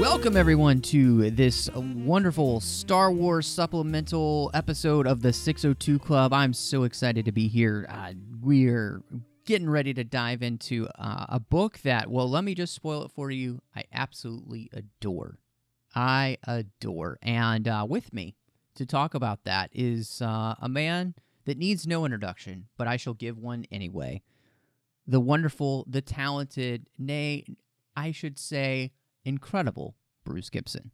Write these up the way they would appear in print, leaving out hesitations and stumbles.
Welcome, everyone, to this wonderful Star Wars supplemental episode of the 602 Club. I'm so excited to be here. We're getting ready to dive into a book that, well, let me just spoil it for you. I absolutely adore. And with me to talk about that is a man that needs no introduction, but I shall give one anyway. The wonderful, the talented, nay, I should say incredible Bruce Gibson.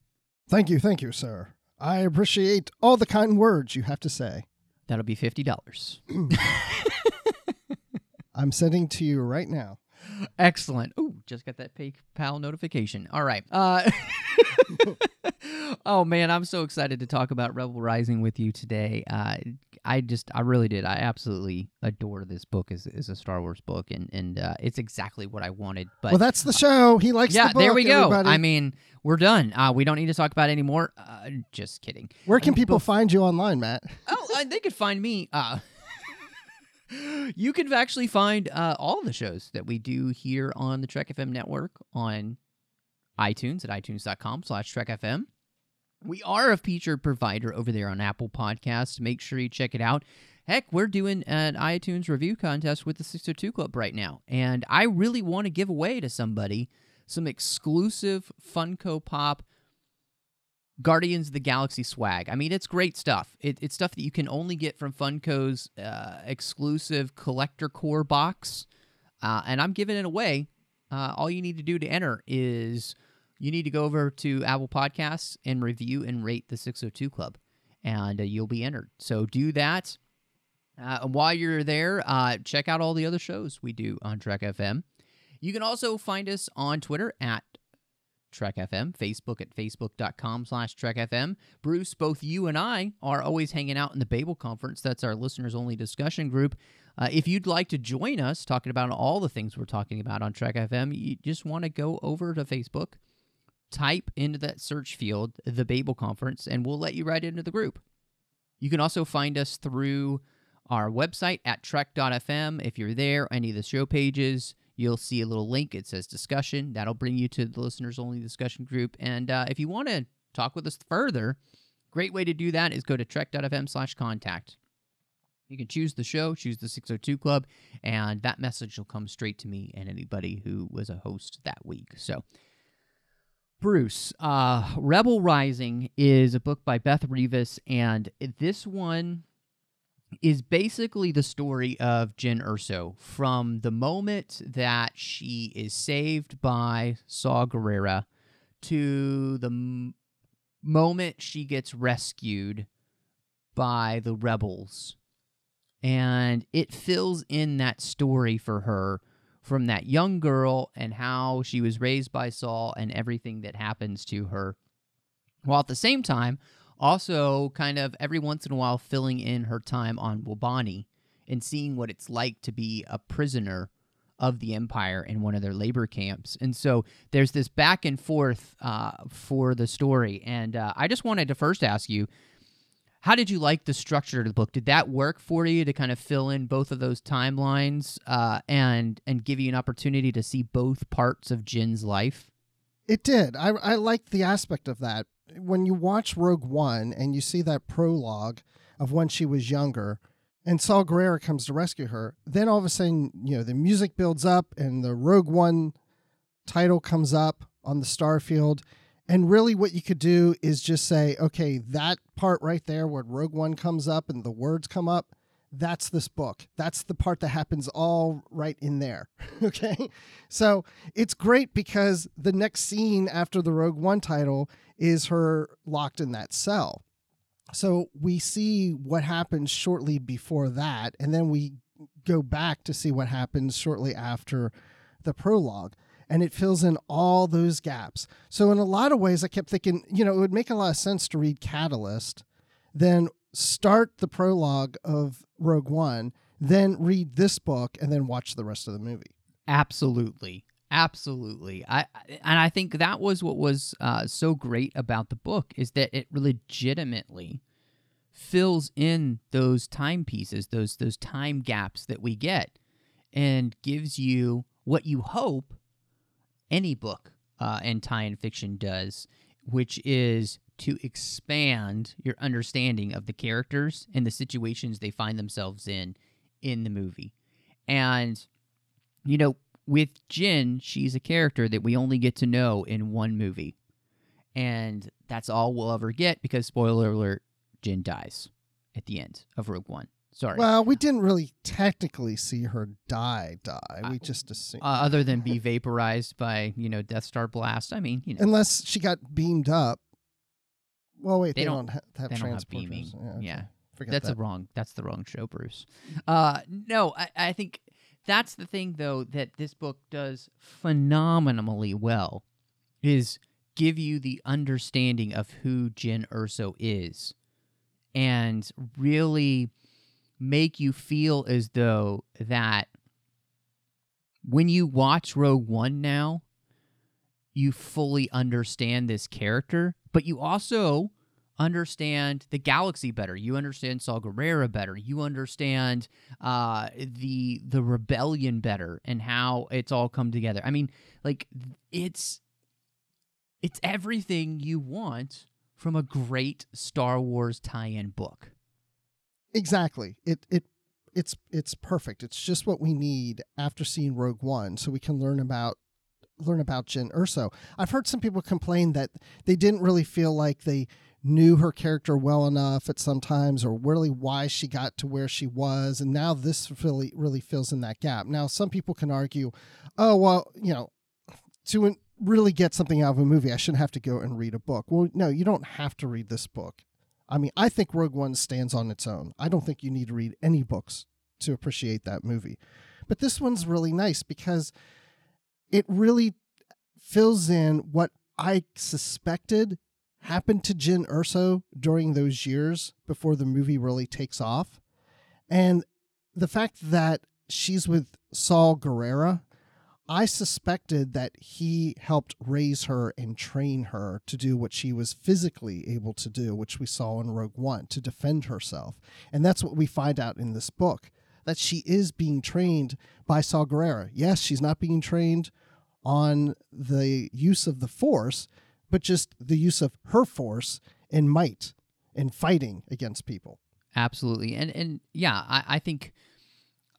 Thank you, sir. I appreciate all the kind words you have to say. That'll be $50. I'm sending to you right now. Excellent. Ooh, just got that PayPal notification. All right. Oh, man, I'm so excited to talk about Rebel Rising with you today. I really did. I absolutely adore this book as a Star Wars book, and it's exactly what I wanted. But, well, that's the show. He likes the book, there we go. Everybody. I mean, we're done. We don't need to talk about it anymore. Just kidding. Where can people find you online, Matt? They could find me. You can actually find all the shows that we do here on the Trek FM network on iTunes at itunes.com/TrekFM. We are a featured provider over there on Apple Podcasts. Make sure you check it out. Heck, we're doing an iTunes review contest with the 602 Club right now, and I really want to give away to somebody some exclusive Funko Pop Guardians of the Galaxy swag. I mean, it's great stuff. It's stuff that you can only get from Funko's exclusive Collector Core box, and I'm giving it away. All you need to do to enter is you need to go over to Apple Podcasts and review and rate the 602 Club, and you'll be entered. So do that. While you're there, check out all the other shows we do on Trek FM. You can also find us on Twitter at Trek FM, Facebook at facebook.com/Trek FM. Bruce, both you and I are always hanging out in the Babel Conference. That's our listeners only discussion group. If you'd like to join us talking about all the things we're talking about on Trek FM, you just want to go over to Facebook, type into that search field the Babel Conference, and we'll let you right into the group. You can also find us through our website at trek.fm. If you're there, any of the show pages, you'll see a little link. It says discussion. That'll bring you to the listeners-only discussion group. And if you want to talk with us further, great way to do that is go to trek.fm/contact. You can choose the show, choose the 602 Club, and that message will come straight to me and anybody who was a host that week. So, Bruce, Rebel Rising is a book by Beth Revis, and this one is basically the story of Jyn Erso from the moment that she is saved by Saw Gerrera to the moment she gets rescued by the Rebels. And it fills in that story for her from that young girl and how she was raised by Saw and everything that happens to her, while at the same time also kind of every once in a while filling in her time on Wobani and seeing what it's like to be a prisoner of the Empire in one of their labor camps. And so there's this back and forth for the story. And I just wanted to first ask you, how did you like the structure of the book? Did that work for you to kind of fill in both of those timelines and give you an opportunity to see both parts of Jyn's life? It did. I liked the aspect of that. When you watch Rogue One and you see that prologue of when she was younger and Saw Gerrera comes to rescue her, then all of a sudden, you know, the music builds up and the Rogue One title comes up on the starfield. And really what you could do is just say, okay, that part right there where Rogue One comes up and the words come up, that's this book. That's the part that happens all right in there, okay? So it's great because the next scene after the Rogue One title is her locked in that cell. So we see what happens shortly before that, and then we go back to see what happens shortly after the prologue. and it fills in all those gaps. So in a lot of ways, I kept thinking, you know, it would make a lot of sense to read Catalyst, then start the prologue of Rogue One, then read this book, and then watch the rest of the movie. Absolutely. Absolutely. I think that was what was so great about the book, is that it legitimately fills in those timepieces, those time gaps that we get, and gives you what you hope any book and tie-in fiction does, which is to expand your understanding of the characters and the situations they find themselves in the movie. And, you know, with Jyn, she's a character that we only get to know in one movie. And that's all we'll ever get because, spoiler alert, Jyn dies at the end of Rogue One. Sorry. Well, we didn't really technically see her die. We just assumed. Other than be vaporized by, you know, Death Star blast. I mean, you know. Unless she got beamed up. Well, wait, they don't have transporters. Yeah. Okay. Yeah. That's the wrong show, Bruce. No, I think that's the thing, though, that this book does phenomenally well, is give you the understanding of who Jyn Erso is and really make you feel as though that when you watch Rogue One now, you fully understand this character, but you also understand the galaxy better. You understand Saw Gerrera better. You understand the rebellion better and how it's all come together. I mean, like, it's everything you want from a great Star Wars tie-in book. Exactly. It's perfect. It's just what we need after seeing Rogue One, so we can learn about Jyn Erso. I've heard some people complain that they didn't really feel like they knew her character well enough at some times, or really why she got to where she was, and now this really fills in that gap. Now, some people can argue, oh, well, you know, to really get something out of a movie, I shouldn't have to go and read a book. Well, no, you don't have to read this book. I mean, I think Rogue One stands on its own. I don't think you need to read any books to appreciate that movie. But this one's really nice because it really fills in what I suspected happened to Jyn Erso during those years before the movie really takes off. And the fact that she's with Saw Gerrera, I suspected that he helped raise her and train her to do what she was physically able to do, which we saw in Rogue One, to defend herself. And that's what we find out in this book, that she is being trained by Saw Gerrera. Yes, she's not being trained on the use of the Force, but just the use of her force and might and fighting against people. Absolutely. And yeah, I think...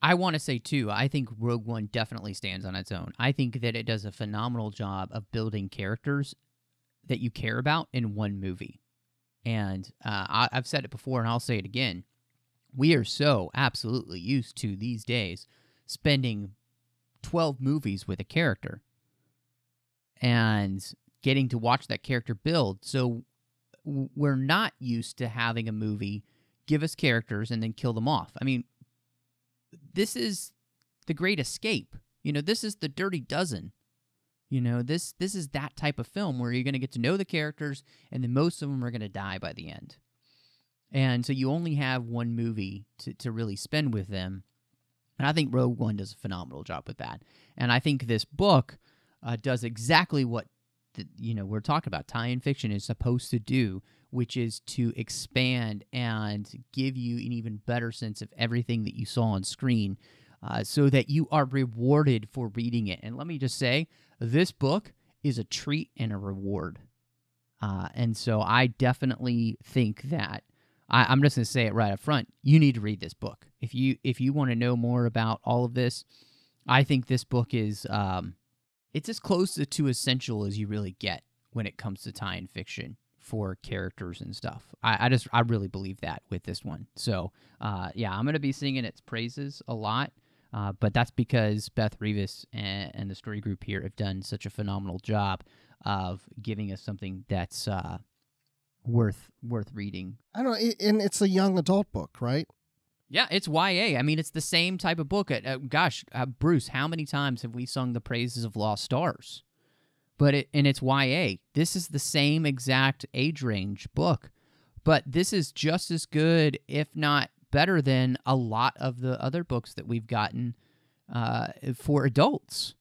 I want to say, too, I think Rogue One definitely stands on its own. I think that it does a phenomenal job of building characters that you care about in one movie. And I've said it before, and I'll say it again. We are so absolutely used to, these days, spending 12 movies with a character and getting to watch that character build. So we're not used to having a movie give us characters and then kill them off. I mean, this is The Great Escape. You know, this is The Dirty Dozen. You know, this is that type of film where you're going to get to know the characters, and then most of them are going to die by the end. And so you only have one movie to really spend with them. And I think Rogue One does a phenomenal job with that. And I think this book does exactly what, you know, we're talking about tie-in fiction is supposed to do, which is to expand and give you an even better sense of everything that you saw on screen, so that you are rewarded for reading it. And let me just say, this book is a treat and a reward. And so I definitely think that, I'm just going to say it right up front, you need to read this book. If you want to know more about all of this, I think this book is, it's as close to essential as you really get when it comes to tie-in fiction for characters and stuff. I really believe that with this one. So, yeah, I'm going to be singing its praises a lot, but that's because Beth Revis and the story group here have done such a phenomenal job of giving us something that's worth reading. I don't know, and it's a young adult book, right? Yeah, it's YA. I mean, it's the same type of book. Bruce, how many times have we sung the praises of Lost Stars? And it's YA. This is the same exact age range book, but this is just as good, if not better than a lot of the other books that we've gotten for adults.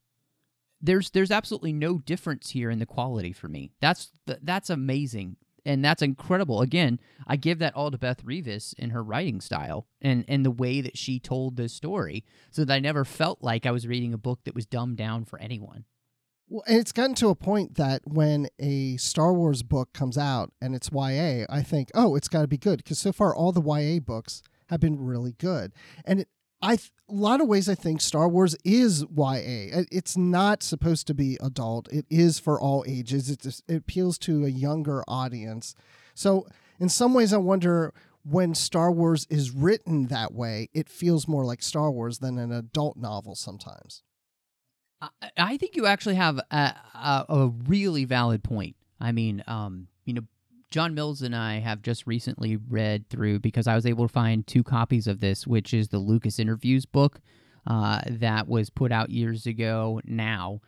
There's absolutely no difference here in the quality for me. That's amazing. And that's incredible. Again, I give that all to Beth Revis in her writing style and the way that she told this story, so that I never felt like I was reading a book that was dumbed down for anyone. Well, and it's gotten to a point that when a Star Wars book comes out and it's YA, I think, oh, it's got to be good, because so far all the YA books have been really good. And a lot of ways, I think Star Wars is YA. It's not supposed to be adult. It is for all ages. It appeals to a younger audience. So in some ways, I wonder when Star Wars is written that way, it feels more like Star Wars than an adult novel sometimes. I think you actually have a really valid point. I mean, John Mills and I have just recently read through, because I was able to find two copies of this, which is the Lucas Interviews book that was put out years ago now.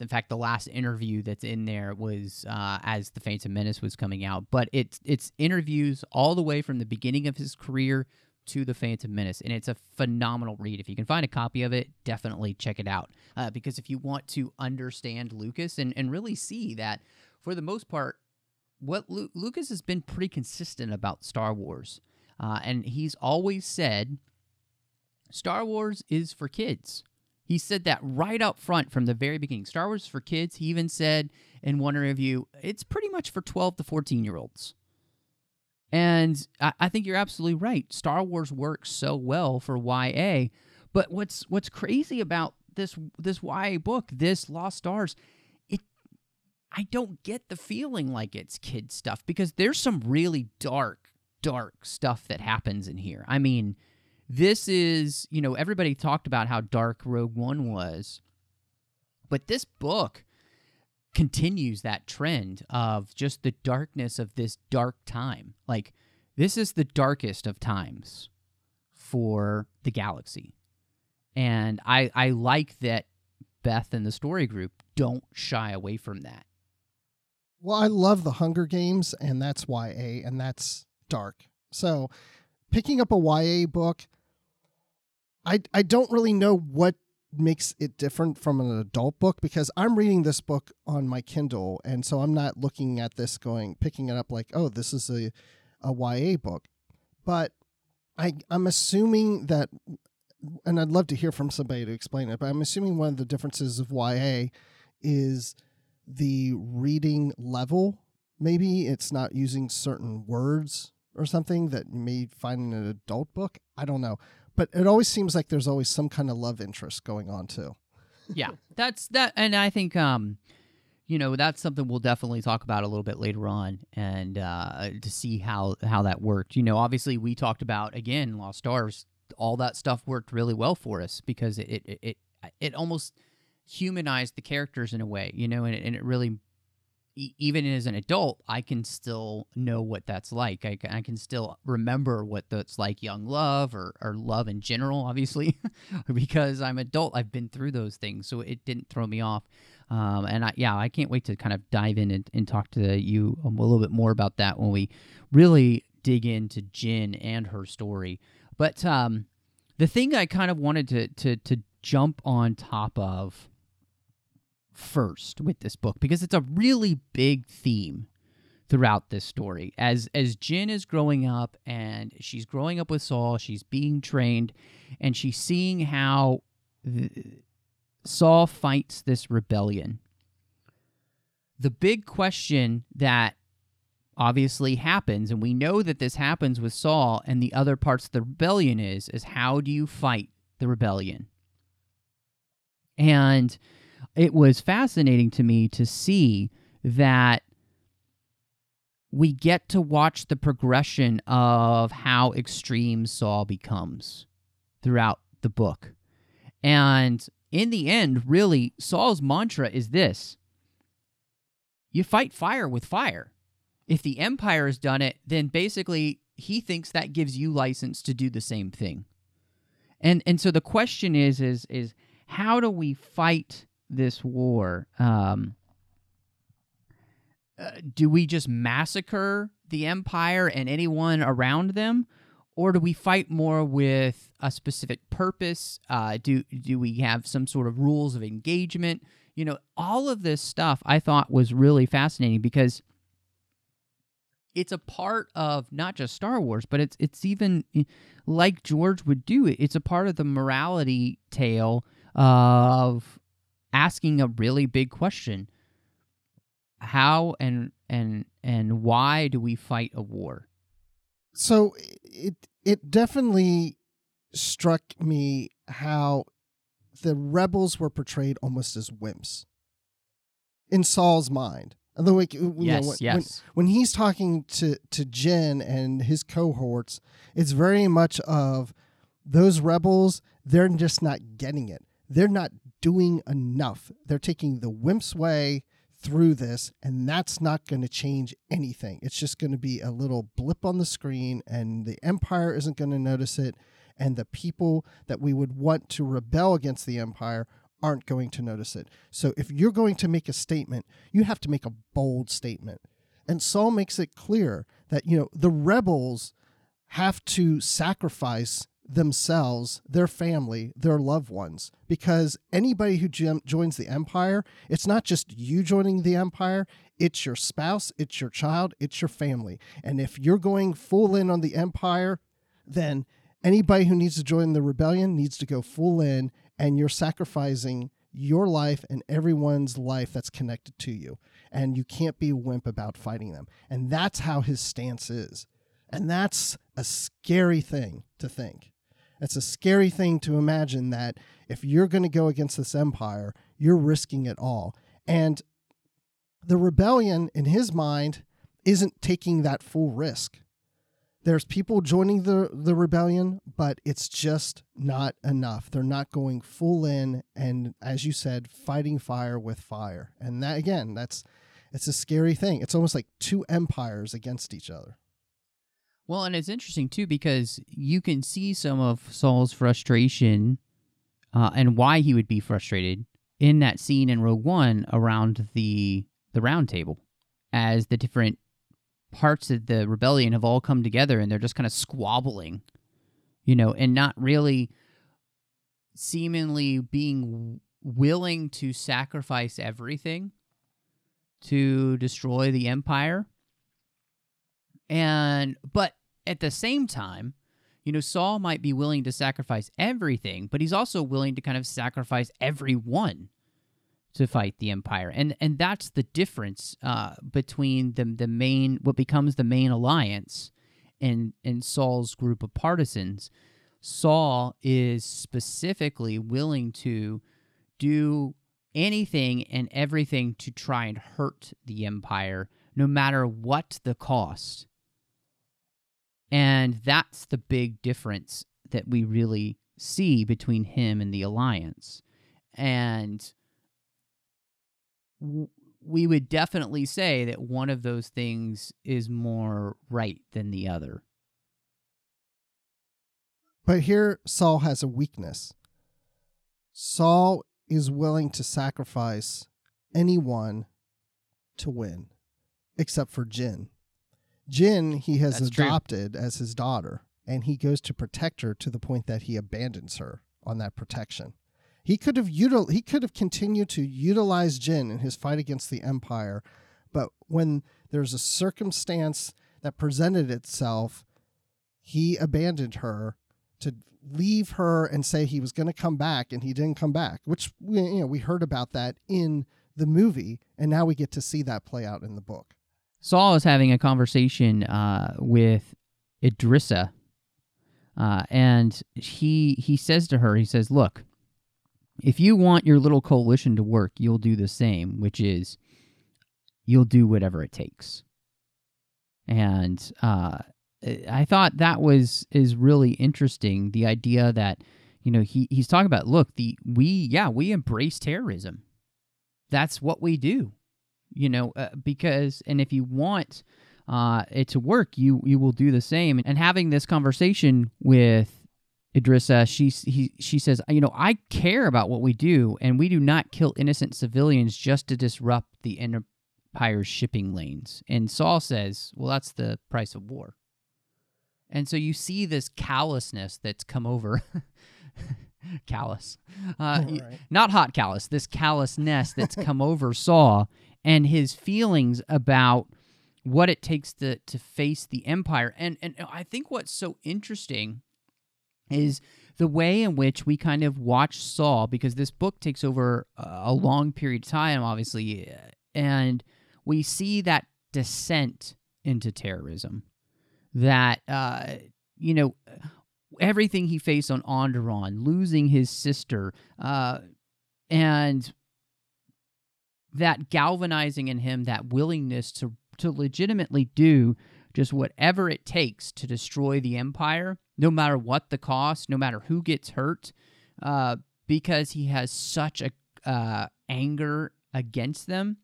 In fact, the last interview that's in there was as The Phantom Menace was coming out. But it's interviews all the way from the beginning of his career to The Phantom Menace, and it's a phenomenal read. If you can find a copy of it, definitely check it out. Because if you want to understand Lucas and really see that, for the most part, what Lucas has been pretty consistent about Star Wars, and he's always said Star Wars is for kids. He said that right up front from the very beginning. Star Wars is for kids. He even said in one interview, it's pretty much for 12 to 14-year-olds. And I think you're absolutely right. Star Wars works so well for YA, but what's crazy about this YA book, this Lost Stars, I don't get the feeling like it's kid stuff, because there's some really dark stuff that happens in here. I mean, this is, everybody talked about how dark Rogue One was, but this book continues that trend of just the darkness of this dark time. Like, this is the darkest of times for the galaxy. And I like that Beth and the story group don't shy away from that. Well, I love The Hunger Games, and that's YA, and that's dark. So picking up a YA book, I don't really know what makes it different from an adult book, because I'm reading this book on my Kindle, and so I'm not looking at this picking it up like, oh, this is a YA book. But I'm assuming that, and I'd love to hear from somebody to explain it, but I'm assuming one of the differences of YA is the reading level. Maybe it's not using certain words or something that you may find in an adult book. I don't know. But it always seems like there's always some kind of love interest going on too. Yeah, that's that. And I think, that's something we'll definitely talk about a little bit later on, and to see how that worked. Obviously we talked about, again, Lost Stars, all that stuff worked really well for us because it almost humanized the characters in a way, and it really, even as an adult, I can still know what that's like. I can still remember what that's like, young love or love in general, obviously, because I'm adult. I've been through those things, so it didn't throw me off. I can't wait to kind of dive in and talk to you a little bit more about that when we really dig into Jyn and her story. But the thing I kind of wanted to jump on top of first with this book, because it's a really big theme throughout this story. As Jyn is growing up, and she's growing up with Saw, she's being trained, and she's seeing how Saw fights this rebellion. The big question that obviously happens, and we know that this happens with Saw and the other parts of the rebellion, is how do you fight the rebellion? And it was fascinating to me to see that we get to watch the progression of how extreme Saw becomes throughout the book. And in the end, really, Saw's mantra is this: you fight fire with fire. If the Empire has done it, then basically he thinks that gives you license to do the same thing. And so the question is how do we fight this war? Do we just massacre the Empire and anyone around them? Or do we fight more with a specific purpose? Do we have some sort of rules of engagement? You know, all of this stuff I thought was really fascinating because it's a part of not just Star Wars, but it's even, like George would do, it's a part of the morality tale of asking a really big question. How and why do we fight a war? So it definitely struck me how the rebels were portrayed almost as wimps in Saul's mind. Although, when he's talking to Jyn and his cohorts, it's very much of those rebels. They're just not getting it. They're not doing enough. They're taking the wimp's way through this, and that's not going to change anything. It's just going to be a little blip on the screen, and the Empire isn't going to notice it, and the people that we would want to rebel against the Empire aren't going to notice it. So if you're going to make a statement, you have to make a bold statement. And Saul makes it clear that, you know, the rebels have to sacrifice themselves, their family, their loved ones, because anybody who joins the Empire, it's not just you joining the Empire, it's your spouse, it's your child, it's your family. And if you're going full in on the Empire, then anybody who needs to join the rebellion needs to go full in, and you're sacrificing your life and everyone's life that's connected to you. And you can't be a wimp about fighting them. And that's how his stance is. And that's a scary thing to think. It's a scary thing to imagine that if you're going to go against this empire, you're risking it all. And the rebellion, in his mind, isn't taking that full risk. There's people joining the rebellion, but it's just not enough. They're not going full in and, as you said, fighting fire with fire. And that, again, it's a scary thing. It's almost like two empires against each other. Well, and it's interesting, too, because you can see some of Saul's frustration and why he would be frustrated in that scene in Rogue One around the round table, as the different parts of the rebellion have all come together and they're just kind of squabbling, you know, and not really seemingly being willing to sacrifice everything to destroy the Empire. But at the same time, you know, Saul might be willing to sacrifice everything, but he's also willing to kind of sacrifice everyone to fight the Empire. And that's the difference between the main, what becomes the main alliance and Saul's group of partisans. Saul is specifically willing to do anything and everything to try and hurt the Empire, no matter what the cost. And that's the big difference that we really see between him and the Alliance. And we would definitely say that one of those things is more right than the other. But here, Saul has a weakness. Saul is willing to sacrifice anyone to win, except for Jyn. Jyn, he has adopted as his daughter, and he goes to protect her to the point that he abandons her on that protection. He could have continued to utilize Jyn in his fight against the Empire, but when there's a circumstance that presented itself, he abandoned her to leave her and say he was going to come back, and he didn't come back, which, you know, we heard about that in the movie, and now we get to see that play out in the book. Saul is having a conversation with Idrissa, and he says to her, he says, look, if you want your little coalition to work, you'll do the same, which is you'll do whatever it takes. And I thought that is really interesting, the idea that, you know, he's talking about, look, we embrace terrorism. That's what we do. You know, because, and if you want it's work, you will do the same. And having this conversation with Idrissa, she says, you know, I care about what we do, and we do not kill innocent civilians just to disrupt the Empire's shipping lanes. And Saul says, well, that's the price of war. And so you see this callousness that's come over. Callous. Not hot callous, this callousness that's come over Saw and his feelings about what it takes to face the Empire. And I think what's so interesting is the way in which we kind of watch Saw, because this book takes over a long period of time, obviously, and we see that descent into terrorism, that, you know, everything he faced on Onderon, losing his sister, and that galvanizing in him, that willingness to legitimately do just whatever it takes to destroy the Empire, no matter what the cost, no matter who gets hurt, because he has such a anger against them.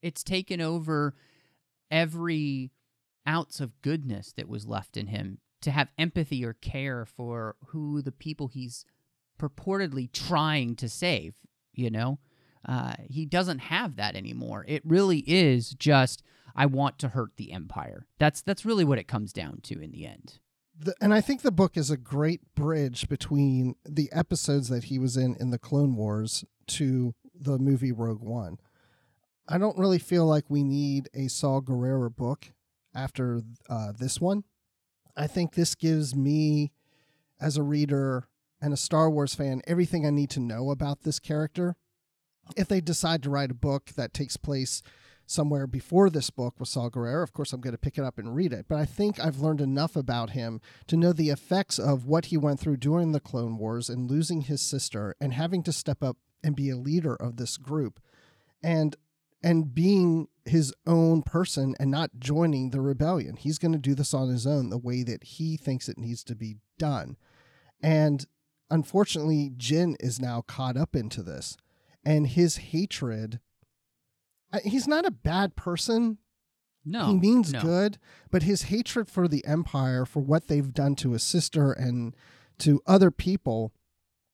It's taken over every ounce of goodness that was left in him to have empathy or care for who the people he's purportedly trying to save, you know? He doesn't have that anymore. It really is just, I want to hurt the Empire. That's really what it comes down to in the end. And I think the book is a great bridge between the episodes that he was in the Clone Wars to the movie Rogue One. I don't really feel like we need a Saw Gerrera book after this one. I think this gives me, as a reader and a Star Wars fan, everything I need to know about this character. If they decide to write a book that takes place somewhere before this book with Saw Gerrera, of course I'm going to pick it up and read it. But I think I've learned enough about him to know the effects of what he went through during the Clone Wars and losing his sister and having to step up and be a leader of this group and being his own person and not joining the rebellion. He's going to do this on his own the way that he thinks it needs to be done. And unfortunately, Jyn is now caught up into this. And his hatred, he's not a bad person. No. He means good, but his hatred for the Empire, for what they've done to his sister and to other people,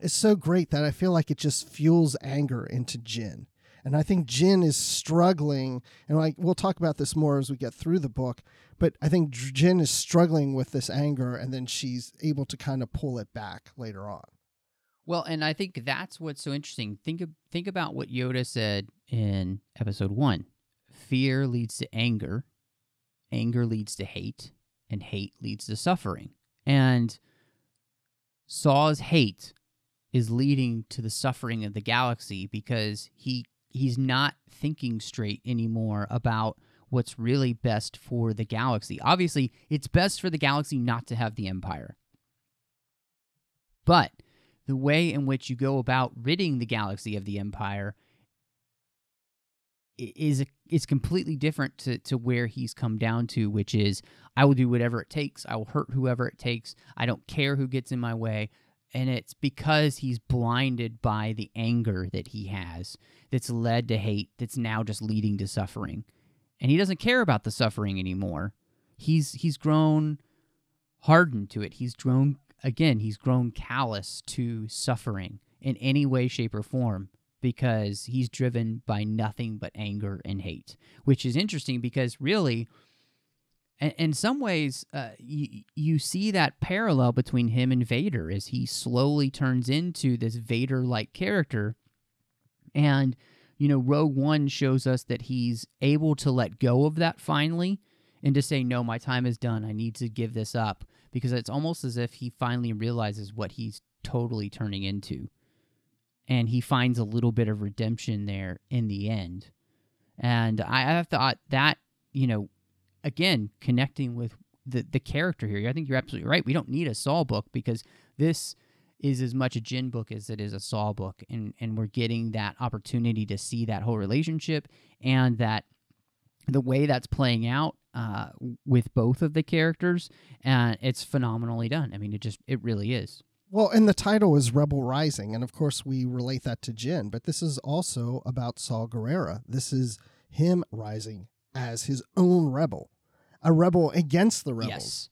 is so great that I feel like it just fuels anger into Jyn. And I think Jyn is struggling, and like we'll talk about this more as we get through the book, but I think Jyn is struggling with this anger, and then she's able to kind of pull it back later on. Well, and I think that's what's so interesting. Think about what Yoda said in episode 1. Fear leads to anger, anger leads to hate, and hate leads to suffering. And Saw's hate is leading to the suffering of the galaxy because he's not thinking straight anymore about what's really best for the galaxy. Obviously, it's best for the galaxy not to have the Empire. But the way in which you go about ridding the galaxy of the Empire is completely different to where he's come down to, which is, I will do whatever it takes. I will hurt whoever it takes. I don't care who gets in my way. And it's because he's blinded by the anger that he has that's led to hate that's now just leading to suffering. And he doesn't care about the suffering anymore. He's grown hardened to it. He's grown callous to suffering in any way, shape, or form because he's driven by nothing but anger and hate, which is interesting because really, in some ways, you see that parallel between him and Vader as he slowly turns into this Vader-like character. And, you know, Rogue One shows us that he's able to let go of that finally and to say, no, my time is done. I need to give this up. Because it's almost as if he finally realizes what he's totally turning into. And he finds a little bit of redemption there in the end. And I have thought that, you know, again, connecting with the character here, I think you're absolutely right. We don't need a Saw book because this is as much a Jyn book as it is a Saw book. And we're getting that opportunity to see that whole relationship and that the way that's playing out with both of the characters, and it's phenomenally done. I mean, it really is. Well, and the title is Rebel Rising, and of course we relate that to Jyn, but this is also about Saw Gerrera. This is him rising as his own rebel. a rebel against the rebels. Yes.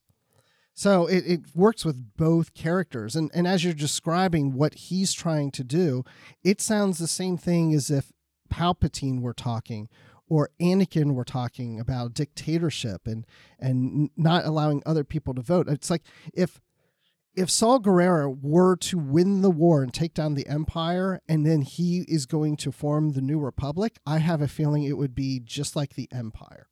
So it works with both characters. And as you're describing what he's trying to do, it sounds the same thing as if Palpatine were talking or Anakin were talking about dictatorship and not allowing other people to vote. It's like if Saw Gerrera were to win the war and take down the Empire, and then he is going to form the New Republic, I have a feeling it would be just like the Empire.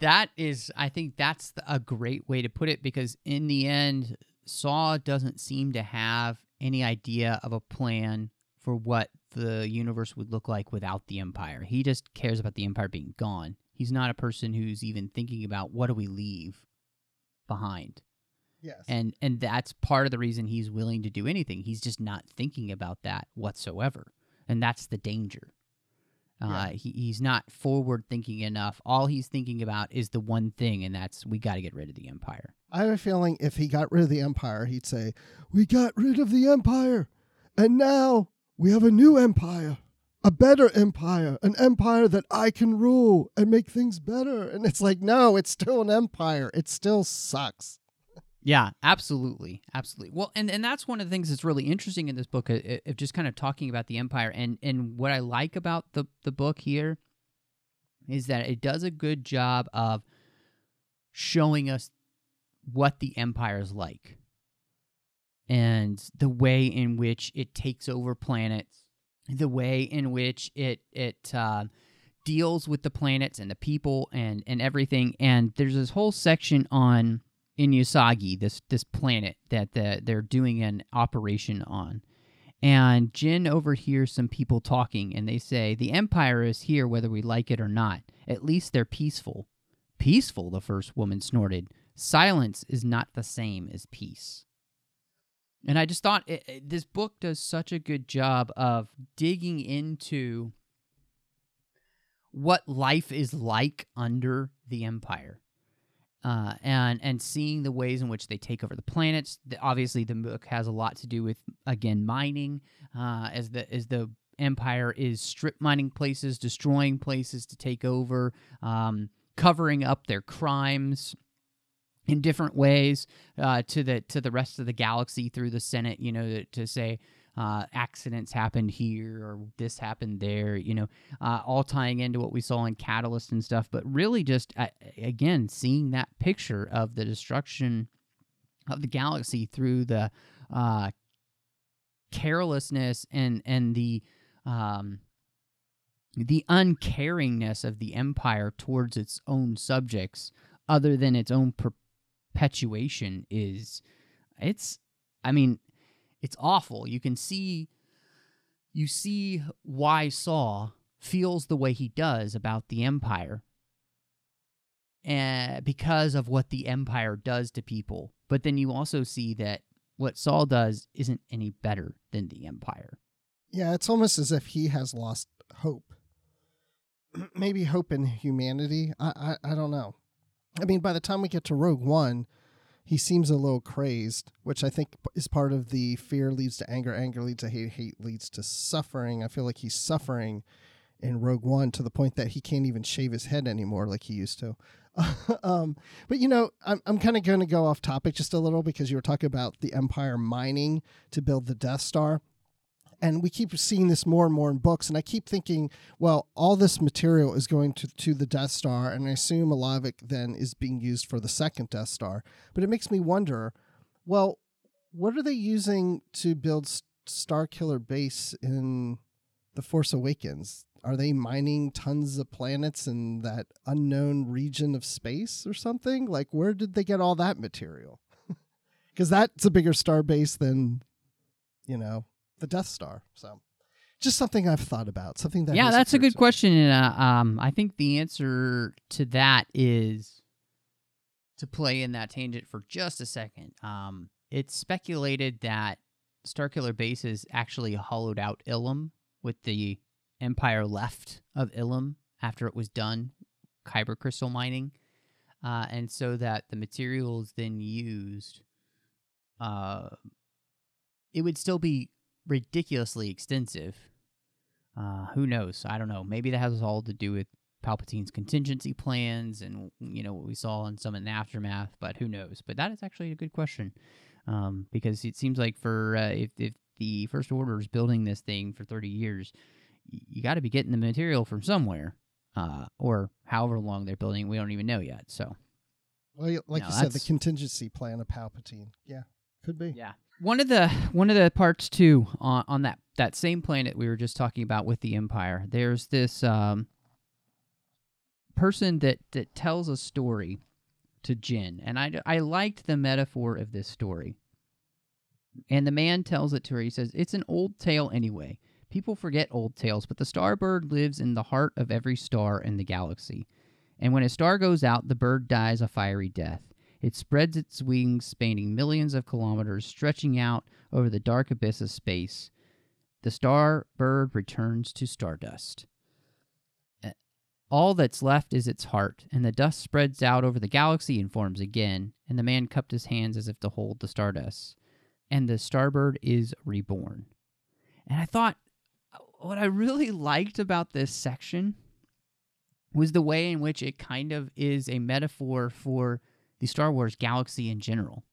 That is, I think that's a great way to put it, because in the end, Saw doesn't seem to have any idea of a plan for what the universe would look like without the Empire. He just cares about the Empire being gone. He's not a person who's even thinking about what do we leave behind. Yes. And that's part of the reason he's willing to do anything. He's just not thinking about that whatsoever. And that's the danger. Yeah. He's not forward thinking enough. All he's thinking about is the one thing, and that's we got to get rid of the Empire. I have a feeling if he got rid of the Empire, he'd say, "We got rid of the Empire, and now we have a new Empire, a better Empire, an Empire that I can rule and make things better." And it's like, no, it's still an Empire. It still sucks. Yeah, absolutely. Absolutely. Well, and that's one of the things that's really interesting in this book, of just kind of talking about the Empire. And what I like about the book here is that it does a good job of showing us what the Empire is like and the way in which it takes over planets, the way in which it deals with the planets and the people and everything. And there's this whole section on Inusagi, this planet that they're doing an operation on. And Jyn overhears some people talking, and they say, "The Empire is here whether we like it or not. At least they're peaceful." "Peaceful?" the first woman snorted. "Silence is not the same as peace." And I just thought this book does such a good job of digging into what life is like under the Empire. And seeing the ways in which they take over the planets. Obviously, the book has a lot to do with, again, mining, as the Empire is strip mining places, destroying places to take over, covering up their crimes in different ways to the rest of the galaxy through the Senate. You know, to say accidents happened here or this happened there, all tying into what we saw in Catalyst and stuff, but really just, again, seeing that picture of the destruction of the galaxy through the carelessness and the uncaringness of the Empire towards its own subjects other than its own perpetuation it's awful. You see why Saw feels the way he does about the Empire, and because of what the Empire does to people. But then you also see that what Saw does isn't any better than the Empire. Yeah, it's almost as if he has lost hope. Maybe hope in humanity. I don't know. I mean, by the time we get to Rogue One, he seems a little crazed, which I think is part of the fear leads to anger, anger leads to hate, hate leads to suffering. I feel like he's suffering in Rogue One to the point that he can't even shave his head anymore like he used to. But, I'm kind of going to go off topic just a little because you were talking about the Empire mining to build the Death Star. And we keep seeing this more and more in books. And I keep thinking, well, all this material is going to the Death Star. And I assume a lot of it then is being used for the second Death Star. But it makes me wonder, well, what are they using to build Starkiller Base in The Force Awakens? Are they mining tons of planets in that unknown region of space or something? Like, where did they get all that material? Because that's a bigger star base than, the Death Star. So just something I've thought about, something that... Yeah, that's a good question. And I think the answer to that is, to play in that tangent for just a second, it's speculated that Starkiller Base is actually hollowed out Ilum, with the Empire left of Ilum after it was done kyber crystal mining. And so that the materials then used, it would still be ridiculously extensive. Who knows? I don't know. Maybe that has all to do with Palpatine's contingency plans and, you know, what we saw in some in the aftermath, but who knows? But that is actually a good question, because it seems like for if the First Order is building this thing for 30 years, you got to be getting the material from somewhere, or however long they're building. We don't even know yet, so... Well, like you said, the contingency plan of Palpatine. Yeah, could be. Yeah, one of the parts too on that same planet we were just talking about with the Empire. There's this person that tells a story to Jyn, and I liked the metaphor of this story. And the man tells it to her. He says, "It's an old tale anyway. People forget old tales, but the Starbird lives in the heart of every star in the galaxy. And when a star goes out, the bird dies a fiery death. It spreads its wings, spanning millions of kilometers, stretching out over the dark abyss of space. The star bird returns to stardust. All that's left is its heart, and the dust spreads out over the galaxy and forms again, and the man cupped his hands as if to hold the stardust. And the starbird is reborn." And I thought, what I really liked about this section was the way in which it kind of is a metaphor for the Star Wars galaxy in general.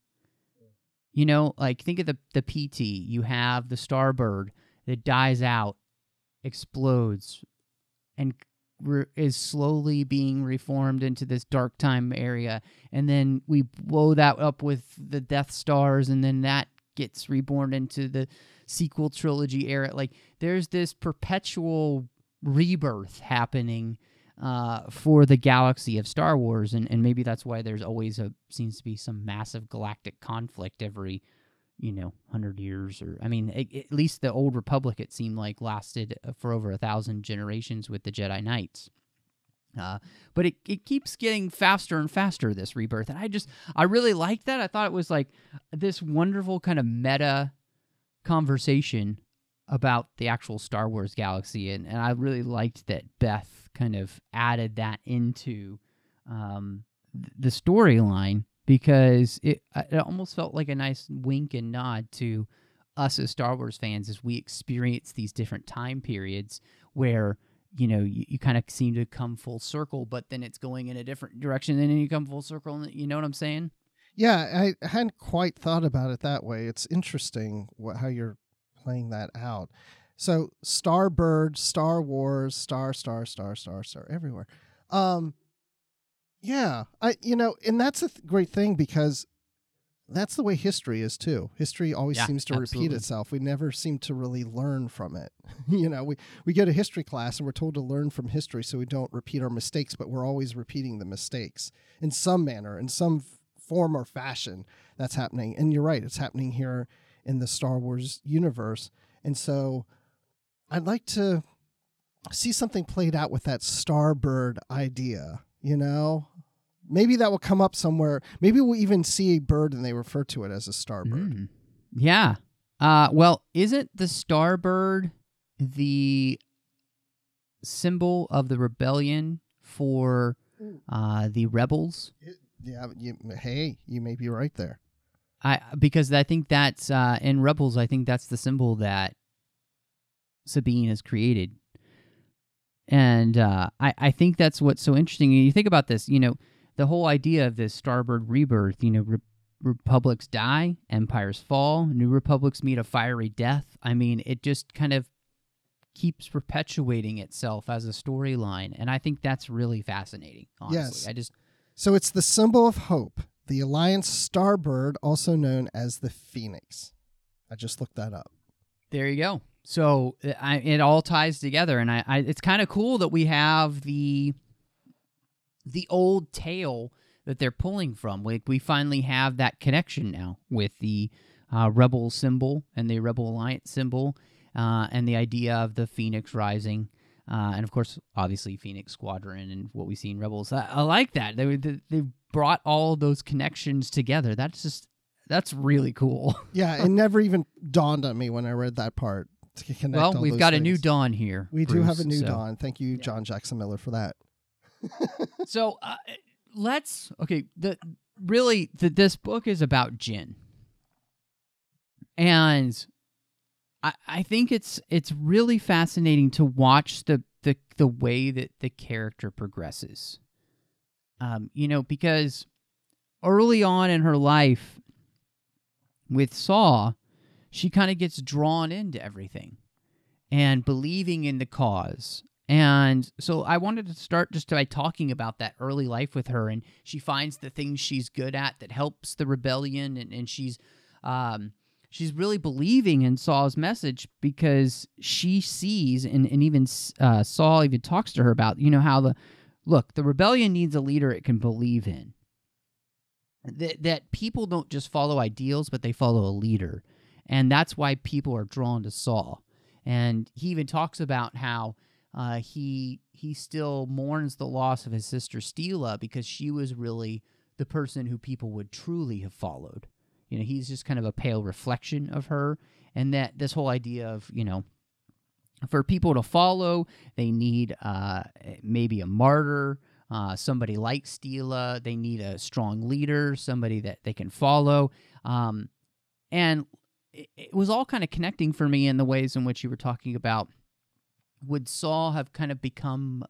You know, like, think of the PT. You have the Starbird that dies out, explodes, and is slowly being reformed into this dark time area. And then we blow that up with the Death Stars, and then that gets reborn into the sequel trilogy era. Like, there's this perpetual rebirth happening for the galaxy of Star Wars, and maybe that's why there's always seems to be some massive galactic conflict every, 100 years, or at least the Old Republic, it seemed like, lasted for over 1,000 generations with the Jedi Knights. But it keeps getting faster and faster, this rebirth, and I really liked that. I thought it was like this wonderful kind of meta conversation about the actual Star Wars galaxy, and I really liked that Beth kind of added that into the storyline, because it almost felt like a nice wink and nod to us as Star Wars fans as we experience these different time periods where, you kind of seem to come full circle, but then it's going in a different direction, and then you come full circle, and you know what I'm saying? Yeah, I hadn't quite thought about it that way. It's interesting how you're playing that out. So Starbird, Star Wars, star everywhere. And that's a great thing, because that's the way history is too. History always seems to repeat itself. We never seem to really learn from it. We go to history class and we're told to learn from history so we don't repeat our mistakes, but we're always repeating the mistakes in some manner, in some form or fashion. That's happening. And you're right, it's happening here in the Star Wars universe. And so I'd like to see something played out with that Starbird idea, Maybe that will come up somewhere. Maybe we'll even see a bird and they refer to it as a Starbird. Mm. Yeah. Well, isn't the Starbird the symbol of the rebellion for the Rebels? You may be right there. Because I think that's, in Rebels, I think that's the symbol that Sabine has created. And I think that's what's so interesting. You think about this, the whole idea of this Starbird rebirth, republics die, empires fall, new republics meet a fiery death. It just kind of keeps perpetuating itself as a storyline. And I think that's really fascinating, honestly. Yes. So it's the symbol of hope. The Alliance Starbird, also known as the Phoenix. I just looked that up. There you go. So it all ties together, and it's kind of cool that we have the old tale that they're pulling from. Like, we finally have that connection now with the Rebel symbol and the Rebel Alliance symbol, and the idea of the Phoenix rising. And, of course, obviously, Phoenix Squadron and what we see in Rebels. I like that. They brought all those connections together. That's really cool. Yeah, it never even dawned on me when I read that part. To connect all we've got things. A new dawn here. We do have a new dawn. Thank you, John Jackson Miller, for that. So this book is about Jyn. And I think it's really fascinating to watch the the way that the character progresses. You know, because early on in her life with Saw, she kind of gets drawn into everything and believing in the cause. And so I wanted to start just by talking about that early life with her, and she finds the things she's good at that helps the rebellion, and she's really believing in Saw's message because she sees, and even Saw even talks to her about, you know, how the rebellion needs a leader it can believe in. That people don't just follow ideals, but they follow a leader. And that's why people are drawn to Saw. And he even talks about how he still mourns the loss of his sister Steela because she was really the person who people would truly have followed. You know, he's just kind of a pale reflection of her, and that this whole idea of, you know, for people to follow, they need maybe a martyr, somebody like Steela. They need a strong leader, somebody that they can follow. And it was all kind of connecting for me in the ways in which you were talking about. Would Saul have kind of become,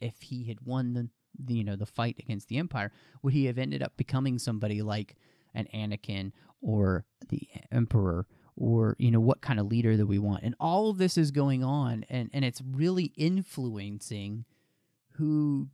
if he had won the you know, the fight against the Empire, would he have ended up becoming somebody like an Anakin or the Emperor, or, you know, what kind of leader that we want? And all of this is going on, and it's really influencing who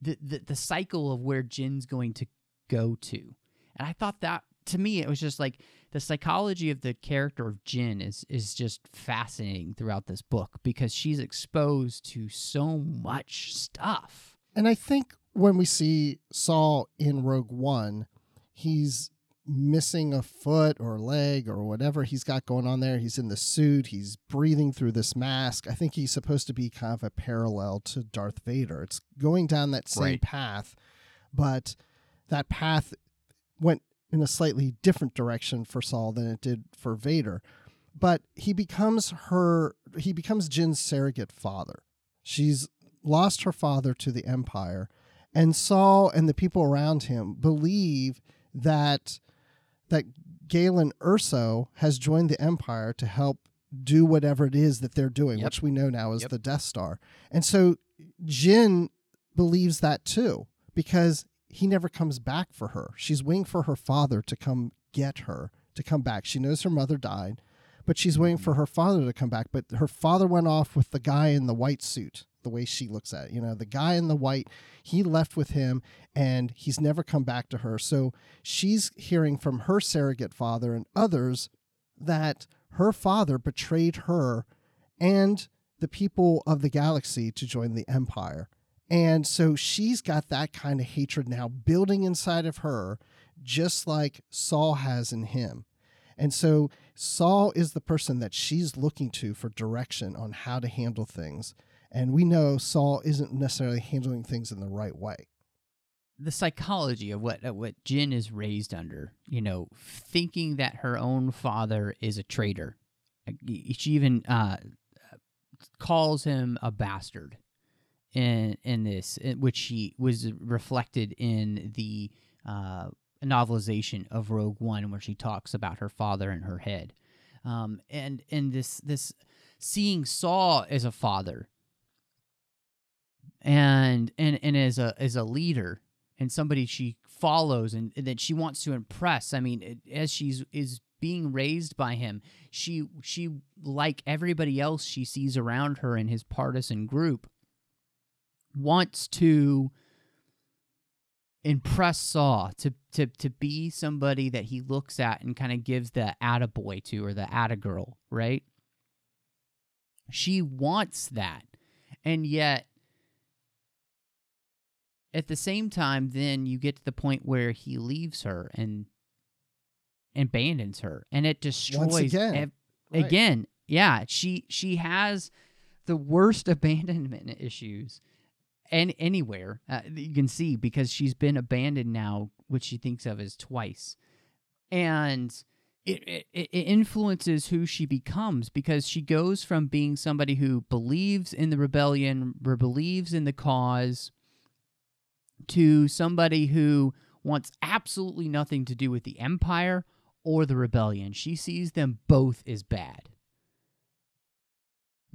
the cycle of where Jyn's going to go to. And I thought that, to me, it was just like the psychology of the character of Jyn is just fascinating throughout this book because she's exposed to so much stuff. And I think when we see Saul in Rogue One, he's missing a foot or a leg or whatever he's got going on there. He's in the suit. He's breathing through this mask. I think he's supposed to be kind of a parallel to Darth Vader. It's going down that same path, but that path went in a slightly different direction for Saul than it did for Vader. But he becomes Jyn's surrogate father. She's lost her father to the Empire, and Saul and the people around him believe that Jyn Erso has joined the Empire to help do whatever it is that they're doing, which we know now is the Death Star. And so Jyn believes that too, because he never comes back for her. She's waiting for her father to come get her, to come back. She knows her mother died, but she's waiting for her father to come back. But her father went off with the guy in the white suit, the way she looks at it. You know, the guy in the white, he left with him, and he's never come back to her. So she's hearing from her surrogate father and others that her father betrayed her and the people of the galaxy to join the Empire. And so she's got that kind of hatred now building inside of her, just like Saul has in him. And so Saul is the person that she's looking to for direction on how to handle things. And we know Saul isn't necessarily handling things in the right way. The psychology of what Jyn is raised under, you know, thinking that her own father is a traitor. She even calls him a bastard. In this, which she was reflected in the novelization of Rogue One, where she talks about her father in her head, and this seeing Saw as a father, and as a leader and somebody she follows and that she wants to impress. I mean, as she's being raised by him, she like everybody else she sees around her in his partisan group, wants to impress Saw, to be somebody that he looks at and kind of gives the attaboy to, or the attagirl, right? She wants that. And yet, at the same time, then you get to the point where he leaves her and abandons her. And it destroys... Once again. Again, yeah. She has the worst abandonment issues. And anywhere you can see, because she's been abandoned now, which she thinks of as twice. And it influences who she becomes, because she goes from being somebody who believes in the rebellion, believes in the cause, to somebody who wants absolutely nothing to do with the Empire or the rebellion. She sees them both as bad.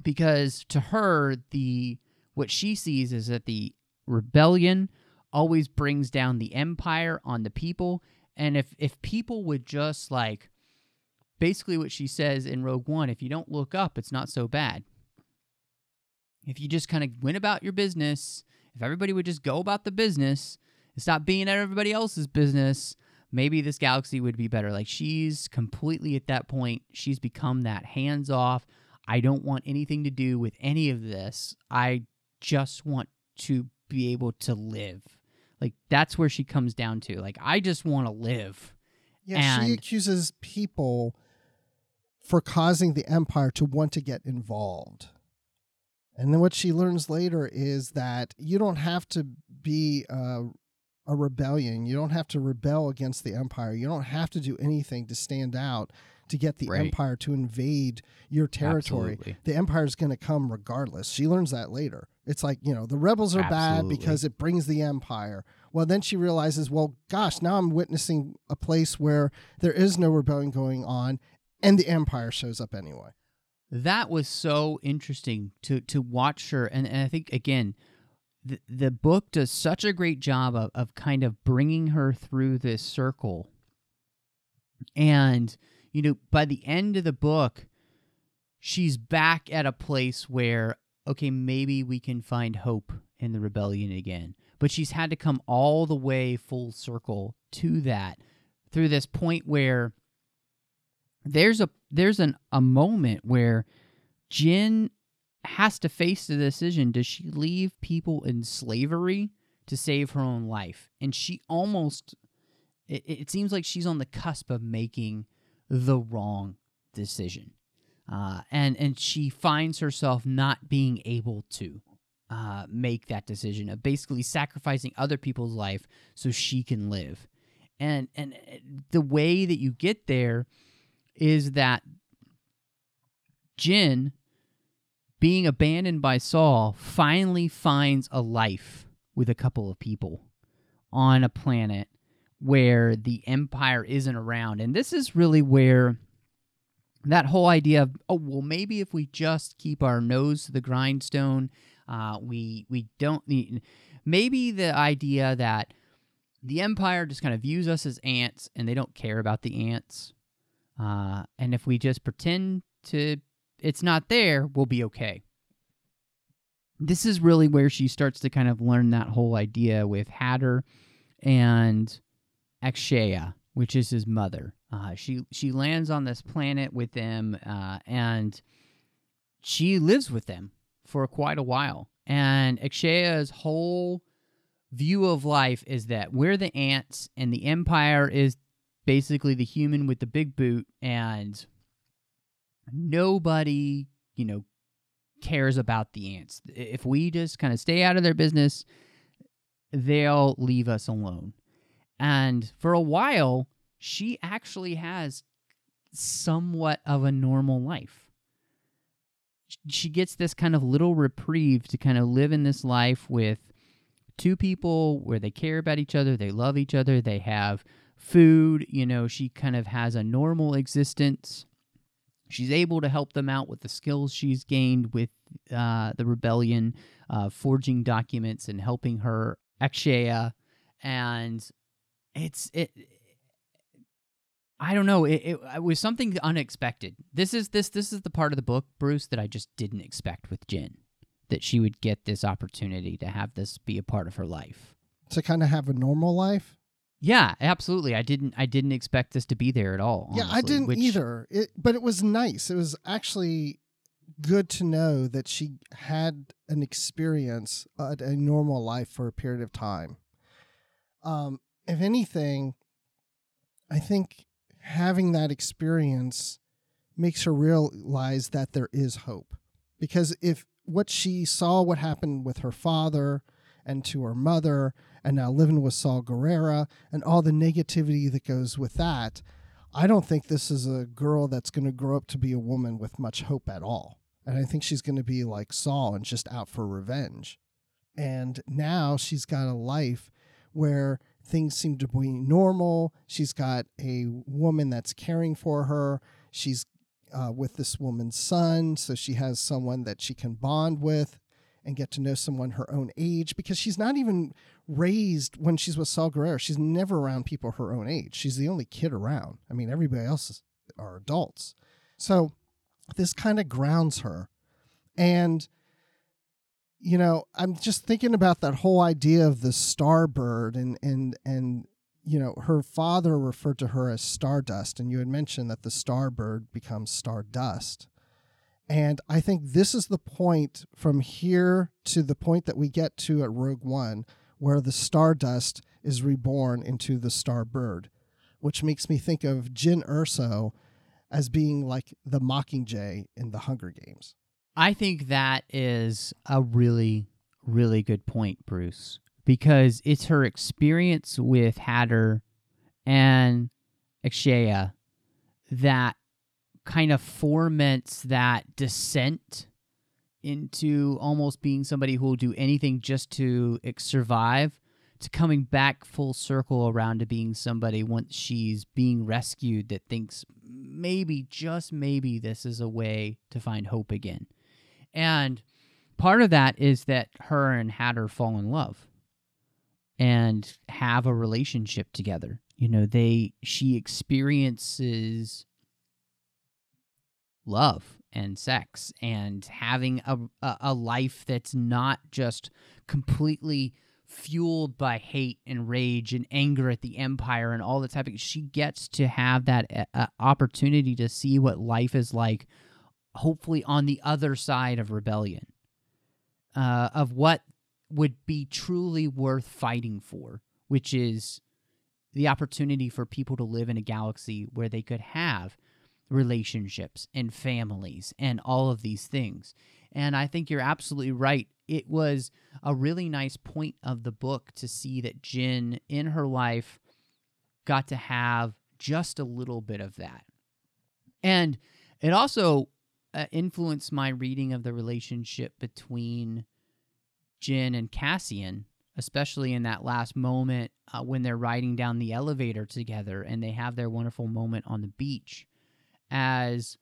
because to her, what she sees is that the rebellion always brings down the empire on the people, and if people would just, like, basically what she says in Rogue One, if you don't look up, it's not so bad. If you just kind of went about your business, if everybody would just go about the business and stop being at everybody else's business, maybe this galaxy would be better. Like, she's completely at that point, she's become that hands-off, I don't want anything to do with any of this. I just want to be able to live. Like, that's where she comes down to. Like, I just want to live. Yeah, and she accuses people for causing the Empire to want to get involved. And then what she learns later is that you don't have to be a rebellion. You don't have to rebel against the Empire. You don't have to do anything to stand out to get the right Empire to invade your territory. Absolutely. The Empire is going to come regardless. She learns that later. It's like, you know, the rebels are absolutely bad because it brings the Empire. Well, then she realizes, well, gosh, now I'm witnessing a place where there is no rebellion going on, and the Empire shows up anyway. That was so interesting to watch her. And I think, again, the book does such a great job of kind of bringing her through this circle. And, you know, by the end of the book, she's back at a place where, okay, maybe we can find hope in the rebellion again. But she's had to come all the way full circle to that, through this point where there's a moment where Jyn has to face the decision. Does she leave people in slavery to save her own life? And she almost, it seems like she's on the cusp of making the wrong decision. And she finds herself not being able to make that decision of basically sacrificing other people's life so she can live. And the way that you get there is that Jyn, being abandoned by Saul, finally finds a life with a couple of people on a planet where the Empire isn't around. And this is really where that whole idea of, oh, well, maybe if we just keep our nose to the grindstone, we don't need... Maybe the idea that the Empire just kind of views us as ants and they don't care about the ants. And if we just pretend to... it's not there, we'll be okay. This is really where she starts to kind of learn that whole idea with Hadder and Akshaya, which is his mother. She lands on this planet with them, and she lives with them for quite a while. And Akshaya's whole view of life is that we're the ants, and the Empire is basically the human with the big boot, and nobody, you know, cares about the ants. If we just kind of stay out of their business, they'll leave us alone. And for a while, she actually has somewhat of a normal life. She gets this kind of little reprieve to kind of live in this life with two people where they care about each other, they love each other, they have food, you know, she kind of has a normal existence. She's able to help them out with the skills she's gained with the rebellion, forging documents and helping her, Akshaya. And I don't know. It was something unexpected. This is the part of the book, Bruce, that I just didn't expect with Jyn, that she would get this opportunity to have this be a part of her life. To kind of have a normal life? Yeah, absolutely. I didn't expect this to be there at all. Honestly, yeah, I didn't either. But it was nice. It was actually good to know that she had an experience, a normal life for a period of time. If anything, I think having that experience makes her realize that there is hope. Because if what she saw, what happened with her father and to her mother, and now living with Saw Gerrera and all the negativity that goes with that, I don't think this is a girl that's going to grow up to be a woman with much hope at all. And I think she's going to be like Saul and just out for revenge. And now she's got a life where things seem to be normal. She's got a woman that's caring for her. She's with this woman's son, so she has someone that she can bond with and get to know someone her own age, because she's not even raised when she's with Saw Gerrera. She's never around people her own age. She's the only kid around. I mean, everybody else are adults. So this kind of grounds her. And, you know, I'm just thinking about that whole idea of the Starbird and you know, her father referred to her as Stardust, and you had mentioned that the Starbird becomes Stardust. And I think this is the point from here to the point that we get to at Rogue One, where the Stardust is reborn into the Starbird, which makes me think of Jyn Erso as being like the Mockingjay in The Hunger Games. I think that is a really, really good point, Bruce, because it's her experience with Hadder and Akshaya that kind of foments that descent into almost being somebody who will do anything just to survive, to coming back full circle around to being somebody once she's being rescued that thinks maybe, just maybe, this is a way to find hope again. And part of that is that her and Hadder fall in love and have a relationship together. You know, she experiences love and sex and having a life that's not just completely fueled by hate and rage and anger at the Empire and all the type of... She gets to have that opportunity to see what life is like, hopefully on the other side of rebellion, of what would be truly worth fighting for, which is the opportunity for people to live in a galaxy where they could have relationships and families and all of these things. And I think you're absolutely right. It was a really nice point of the book to see that Jyn, in her life, got to have just a little bit of that. And it also influenced my reading of the relationship between Jyn and Cassian, especially in that last moment when they're riding down the elevator together and they have their wonderful moment on the beach, as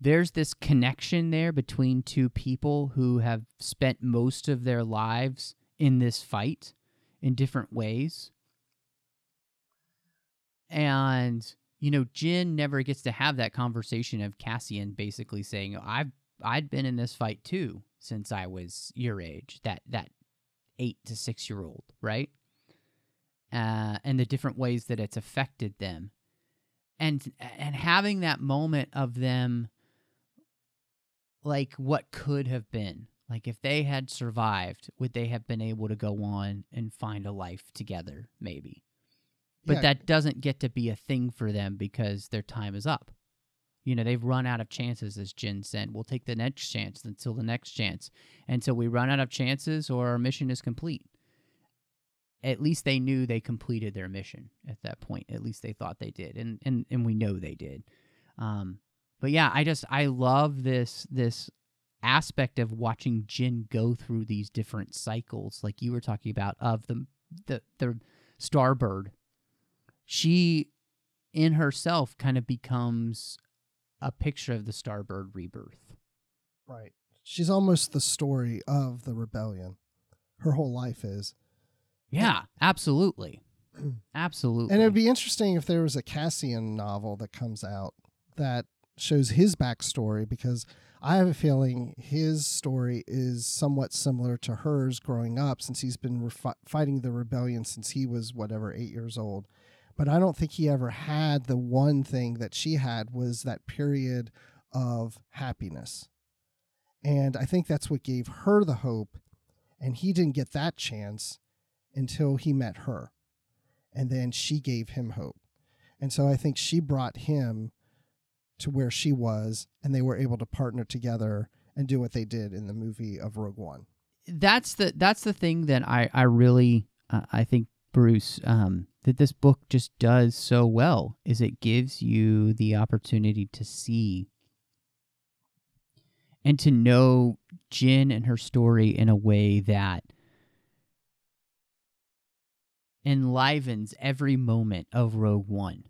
there's this connection there between two people who have spent most of their lives in this fight in different ways. And, you know, Jyn never gets to have that conversation of Cassian basically saying, I'd been in this fight too since I was your age, that 8 to 6 year old, right? And the different ways that it's affected them. And having that moment of them, like, what could have been. Like, if they had survived, would they have been able to go on and find a life together, maybe? But that doesn't get to be a thing for them because their time is up. You know, they've run out of chances, as Jyn said. We'll take the next chance until the next chance. Until we run out of chances or our mission is complete. At least they knew they completed their mission at that point. At least they thought they did, and we know they did. But yeah, I love this aspect of watching Jyn go through these different cycles, like you were talking about, of the Starbird. She, in herself, kind of becomes a picture of the Starbird rebirth. Right. She's almost the story of the rebellion. Her whole life is. Yeah, absolutely. Absolutely. And it would be interesting if there was a Cassian novel that comes out that shows his backstory, because I have a feeling his story is somewhat similar to hers growing up, since he's been fighting the rebellion since he was, 8 years old. But I don't think he ever had the one thing that she had, was that period of happiness. And I think that's what gave her the hope, and he didn't get that chance until he met her, and then she gave him hope. And so I think she brought him to where she was, and they were able to partner together and do what they did in the movie of Rogue One. That's the thing that I really, I think, Bruce, that this book just does so well, is it gives you the opportunity to see and to know Jyn and her story in a way that enlivens every moment of Rogue One.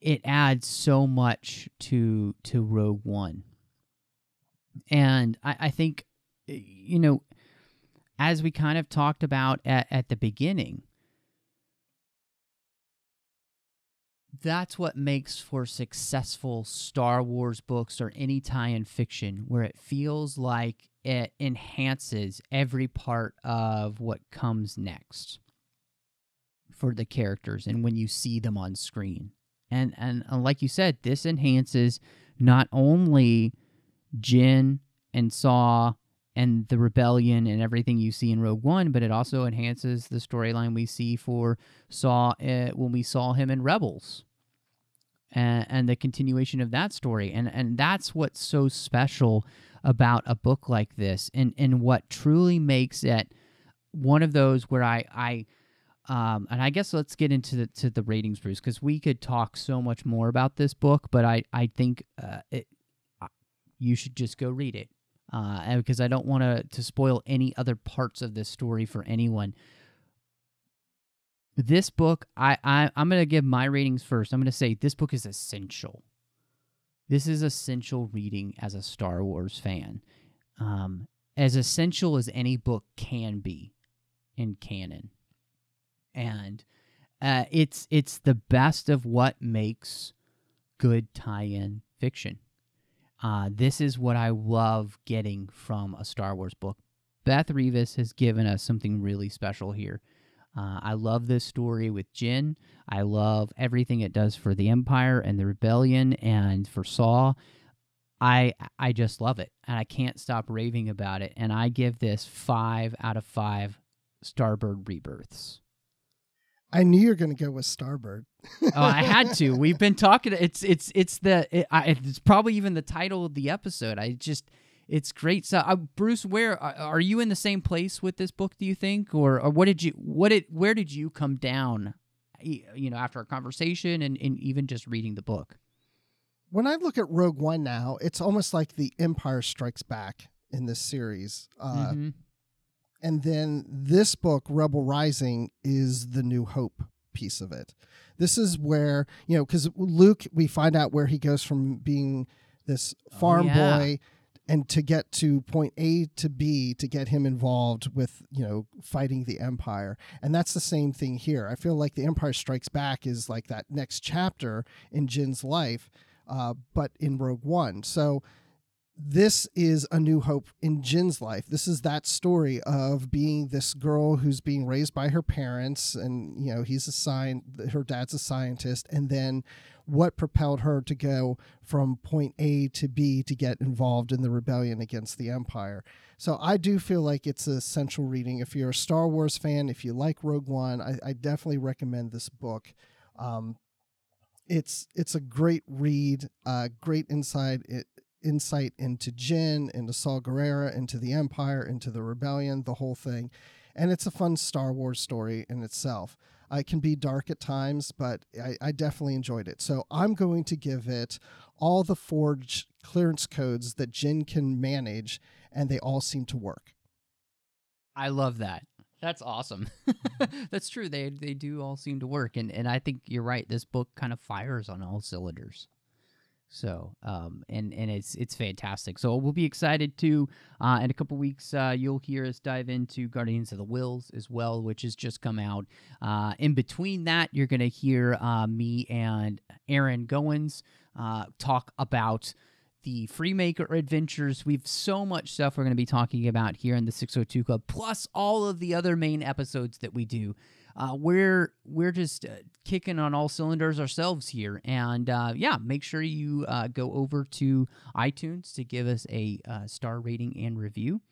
it adds so much to Rogue One. And I think, you know, as we kind of talked about at the beginning, that's what makes for successful Star Wars books or any tie-in fiction, where it feels like it enhances every part of what comes next for the characters and when you see them on screen. And like you said, this enhances not only Jyn and Saw and the rebellion and everything you see in Rogue One, but it also enhances the storyline we see for Saw when we saw him in Rebels and the continuation of that story. And that's what's so special about a book like this, and what truly makes it one of those where and I guess let's get into the ratings, Bruce, because we could talk so much more about this book, but I think you should just go read it, because I don't want to spoil any other parts of this story for anyone. This book, I'm going to give my ratings first. I'm going to say this book is essential. This is essential reading as a Star Wars fan. As essential as any book can be in canon. And it's the best of what makes good tie-in fiction. This is what I love getting from a Star Wars book. Beth Revis has given us something really special here. I love this story with Jyn. I love everything it does for the Empire and the Rebellion and for Saw. I just love it, and I can't stop raving about it. And I give this 5 out of 5 Starbird rebirths. I knew you were going to go with Starbird. Oh, I had to. We've been talking. It's probably even the title of the episode. It's great. So, Bruce, where are you in the same place with this book? Do you think, or where did you come down? You know, after our conversation and even just reading the book. When I look at Rogue One now, it's almost like the Empire Strikes Back in this series. Mm-hmm. And then this book, Rebel Rising, is the New Hope piece of it. This is where, you know, because Luke, we find out where he goes from being this farm boy and to get to point A to B to get him involved with, you know, fighting the Empire. And that's the same thing here. I feel like the Empire Strikes Back is like that next chapter in Jyn's life, but in Rogue One. So this is a new hope in Jyn's life. This is that story of being this girl who's being raised by her parents, and you know her dad's a scientist, and then what propelled her to go from point A to B to get involved in the rebellion against the Empire. So I do feel like it's an essential reading. If you're a Star Wars fan, if you like Rogue One, I definitely recommend this book. It's a great read, great insight into Jyn, into Saw Gerrera, into the Empire, into the Rebellion, the whole thing. And it's a fun Star Wars story in itself. It can be dark at times, but I definitely enjoyed it. So I'm going to give it all the forged clearance codes that Jyn can manage, and they all seem to work. I love that. That's awesome. That's true. They do all seem to work. And I think you're right. This book kind of fires on all cylinders. So, and it's fantastic. So we'll be excited to, in a couple weeks, you'll hear us dive into Guardians of the Wills as well, which has just come out. In between that, you're going to hear me and Aaron Goins talk about the Freemaker adventures. We've so much stuff we're going to be talking about here in the 602 Club, plus all of the other main episodes that we do. We're just kicking on all cylinders ourselves here, and make sure you go over to iTunes to give us a star rating and review.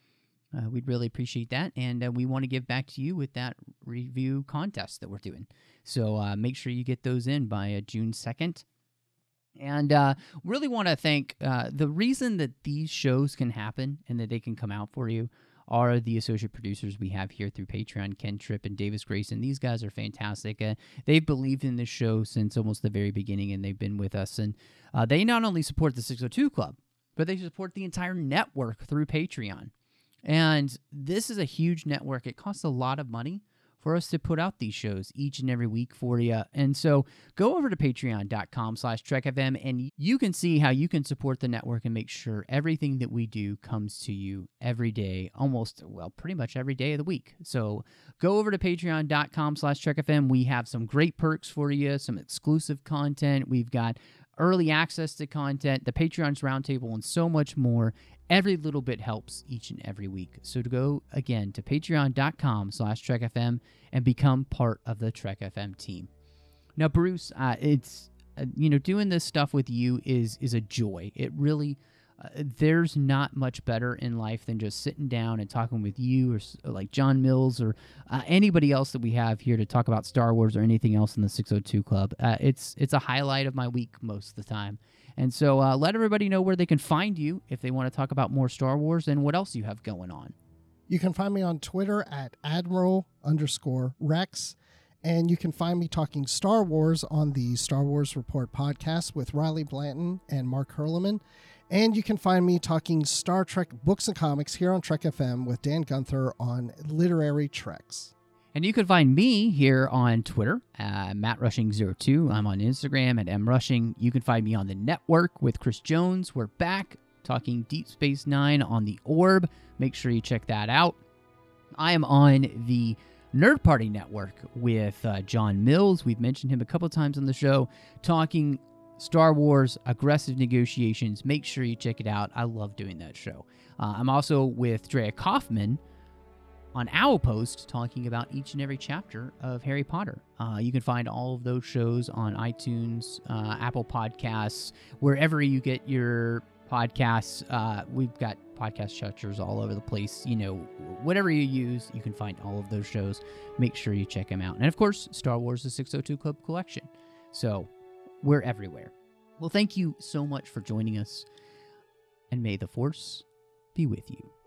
We'd really appreciate that, and we want to give back to you with that review contest that we're doing. So make sure you get those in by June 2nd. And really want to thank the reason that these shows can happen and that they can come out for you are the associate producers we have here through Patreon, Ken Tripp and Davis Grayson. These guys are fantastic. They've believed in this show since almost the very beginning, and they've been with us. And they not only support the 602 Club, but they support the entire network through Patreon. And this is a huge network. It costs a lot of money for us to put out these shows each and every week for you. And so go over to patreon.com/trekfm and you can see how you can support the network and make sure everything that we do comes to you every day, almost, well, pretty much every day of the week. So go over to patreon.com/trekfm. We have some great perks for you, some exclusive content. We've got early access to content, the Patreon's Roundtable, and so much more. Every little bit helps each and every week. So to go, again, to patreon.com/TrekFM and become part of the Trek FM team. Now, Bruce, it's, you know, doing this stuff with you is a joy. It really, there's not much better in life than just sitting down and talking with you or like John Mills or anybody else that we have here to talk about Star Wars or anything else in the 602 Club. It's a highlight of my week most of the time. And so let everybody know where they can find you if they want to talk about more Star Wars and what else you have going on. You can find me on Twitter at Admiral_Rex. And you can find me talking Star Wars on the Star Wars Report podcast with Riley Blanton and Mark Herleman. And you can find me talking Star Trek books and comics here on Trek FM with Dan Gunther on Literary Treks. And you can find me here on Twitter, MattRushing02. I'm on Instagram at MRushing. You can find me on the network with Chris Jones. We're back talking Deep Space Nine on the Orb. Make sure you check that out. I am on the Nerd Party Network with John Mills. We've mentioned him a couple times on the show, talking Star Wars, aggressive negotiations. Make sure you check it out. I love doing that show. I'm also with Drea Kaufman on Owl Post, talking about each and every chapter of Harry Potter. You can find all of those shows on iTunes, Apple Podcasts, wherever you get your podcasts. We've got podcast structures all over the place. You know, whatever you use, you can find all of those shows. Make sure you check them out. And of course, Star Wars, the 602 Club Collection. So we're everywhere. Well, thank you so much for joining us, and may the Force be with you.